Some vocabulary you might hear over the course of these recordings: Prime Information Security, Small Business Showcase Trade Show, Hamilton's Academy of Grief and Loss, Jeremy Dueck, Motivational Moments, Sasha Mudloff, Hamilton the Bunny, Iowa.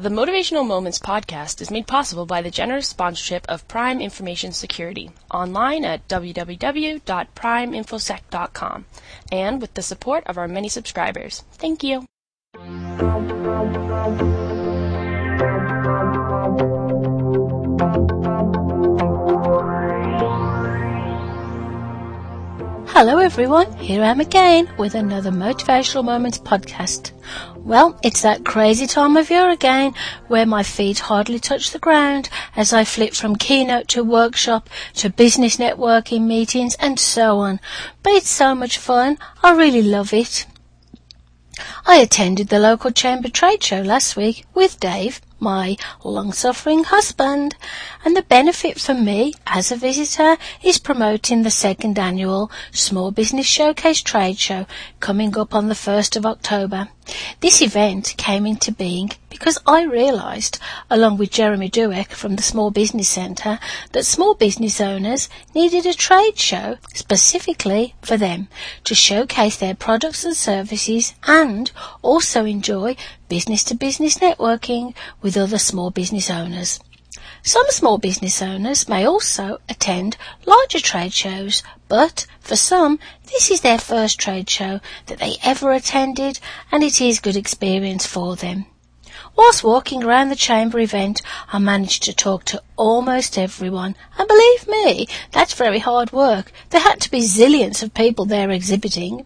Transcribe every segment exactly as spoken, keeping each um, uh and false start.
The Motivational Moments podcast is made possible by the generous sponsorship of Prime Information Security, online at w w w dot prime infosec dot com, and with the support of our many subscribers. Thank you. Hello everyone, here I am again with another Motivational Moments podcast. Well, it's that crazy time of year again where my feet hardly touch the ground as I flip from keynote to workshop to business networking meetings and so on. But it's so much fun, I really love it. I attended the local chamber trade show last week with Dave, my long-suffering husband, and the benefit for me as a visitor is promoting the second annual Small Business Showcase Trade Show coming up on the first of October. This event came into being because I realised, along with Jeremy Dueck from the Small Business Centre, that small business owners needed a trade show specifically for them to showcase their products and services and also enjoy business-to-business networking with other small business owners. Some small business owners may also attend larger trade shows, but for some, this is their first trade show that they ever attended, and it is good experience for them. Whilst walking around the chamber event, I managed to talk to almost everyone, and believe me, that's very hard work. There had to be zillions of people there exhibiting.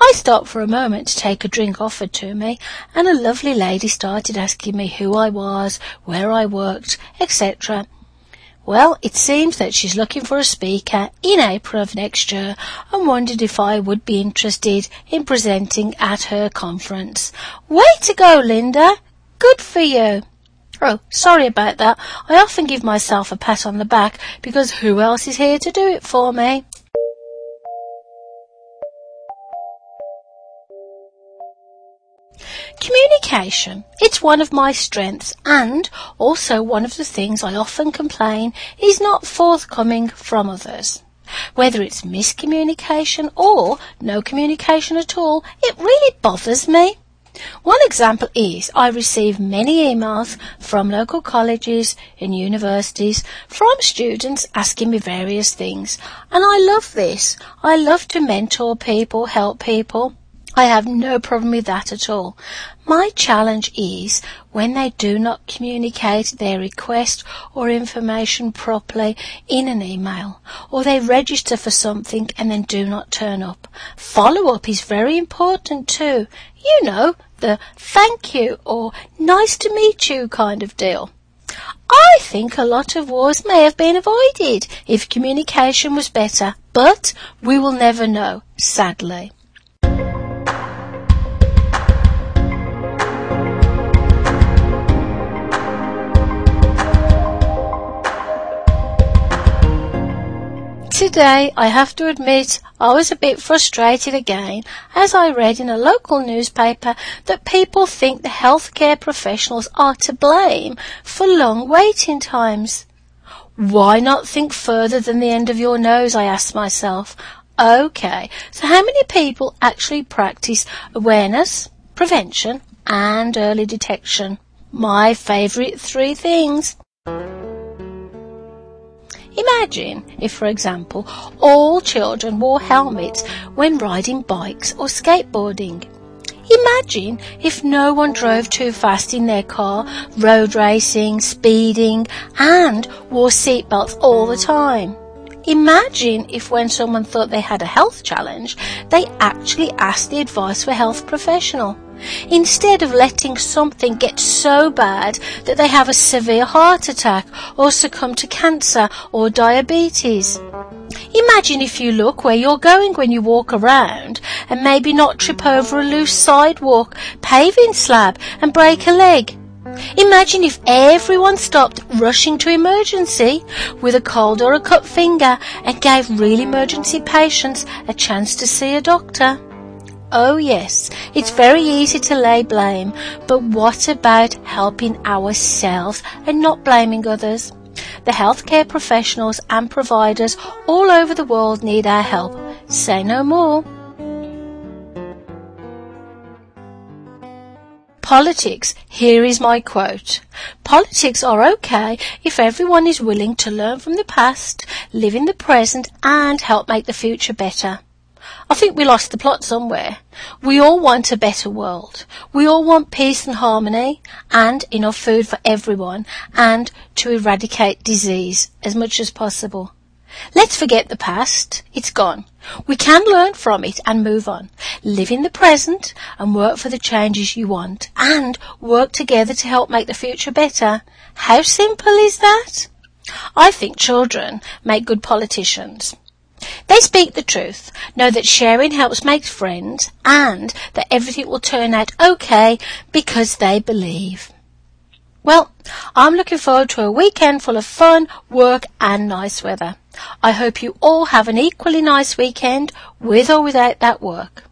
I stopped for a moment to take a drink offered to me, and a lovely lady started asking me who I was, where I worked, et cetera. Well, it seems that she's looking for a speaker in April of next year and wondered if I would be interested in presenting at her conference. Way to go, Linda! Good for you! Oh, sorry about that. I often give myself a pat on the back because who else is here to do it for me? Communication. It's one of my strengths and also one of the things I often complain is not forthcoming from others. Whether it's miscommunication or no communication at all, it really bothers me. One example is I receive many emails from local colleges and universities from students asking me various things, and I love this. I love to mentor people, help people. I have no problem with that at all. My challenge is when they do not communicate their request or information properly in an email, or they register for something and then do not turn up. Follow-up is very important too. You know, the thank you or nice to meet you kind of deal. I think a lot of wars may have been avoided if communication was better, but we will never know, sadly. Today, I have to admit, I was a bit frustrated again as I read in a local newspaper that people think the healthcare professionals are to blame for long waiting times. Why not think further than the end of your nose, I asked myself. Okay, so how many people actually practice awareness, prevention, and early detection? My favourite three things. Imagine if, for example, all children wore helmets when riding bikes or skateboarding. Imagine if no one drove too fast in their car, road racing, speeding, and wore seatbelts all the time. Imagine if when someone thought they had a health challenge, they actually asked the advice of a health professional, instead of letting something get so bad that they have a severe heart attack or succumb to cancer or diabetes. Imagine if you look where you're going when you walk around and maybe not trip over a loose sidewalk, paving slab and break a leg. Imagine if everyone stopped rushing to emergency with a cold or a cut finger and gave real emergency patients a chance to see a doctor. Oh yes, it's very easy to lay blame, but what about helping ourselves and not blaming others? The healthcare professionals and providers all over the world need our help. Say no more. politics, here is my quote. Politics are okay if everyone is willing to learn from the past, live in the present and help make the future better. I think we lost the plot somewhere. We all want a better world. We all want peace and harmony and enough food for everyone and to eradicate disease as much as possible. Let's forget the past. It's gone. We can learn from it and move on. Live in the present and work for the changes you want and work together to help make the future better. How simple is that? I think children make good politicians. They speak the truth, know that sharing helps make friends, and that everything will turn out okay because they believe. Well, I'm looking forward to a weekend full of fun, work and nice weather. I hope you all have an equally nice weekend, with or without that work.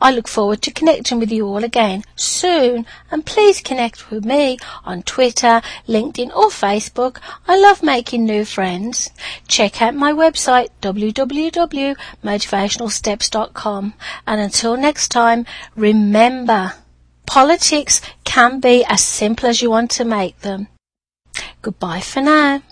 I look forward to connecting with you all again soon, and please connect with me on Twitter, LinkedIn or Facebook. I love making new friends. Check out my website w w w dot motivational steps dot com, and until next time, remember, politics can be as simple as you want to make them. Goodbye for now.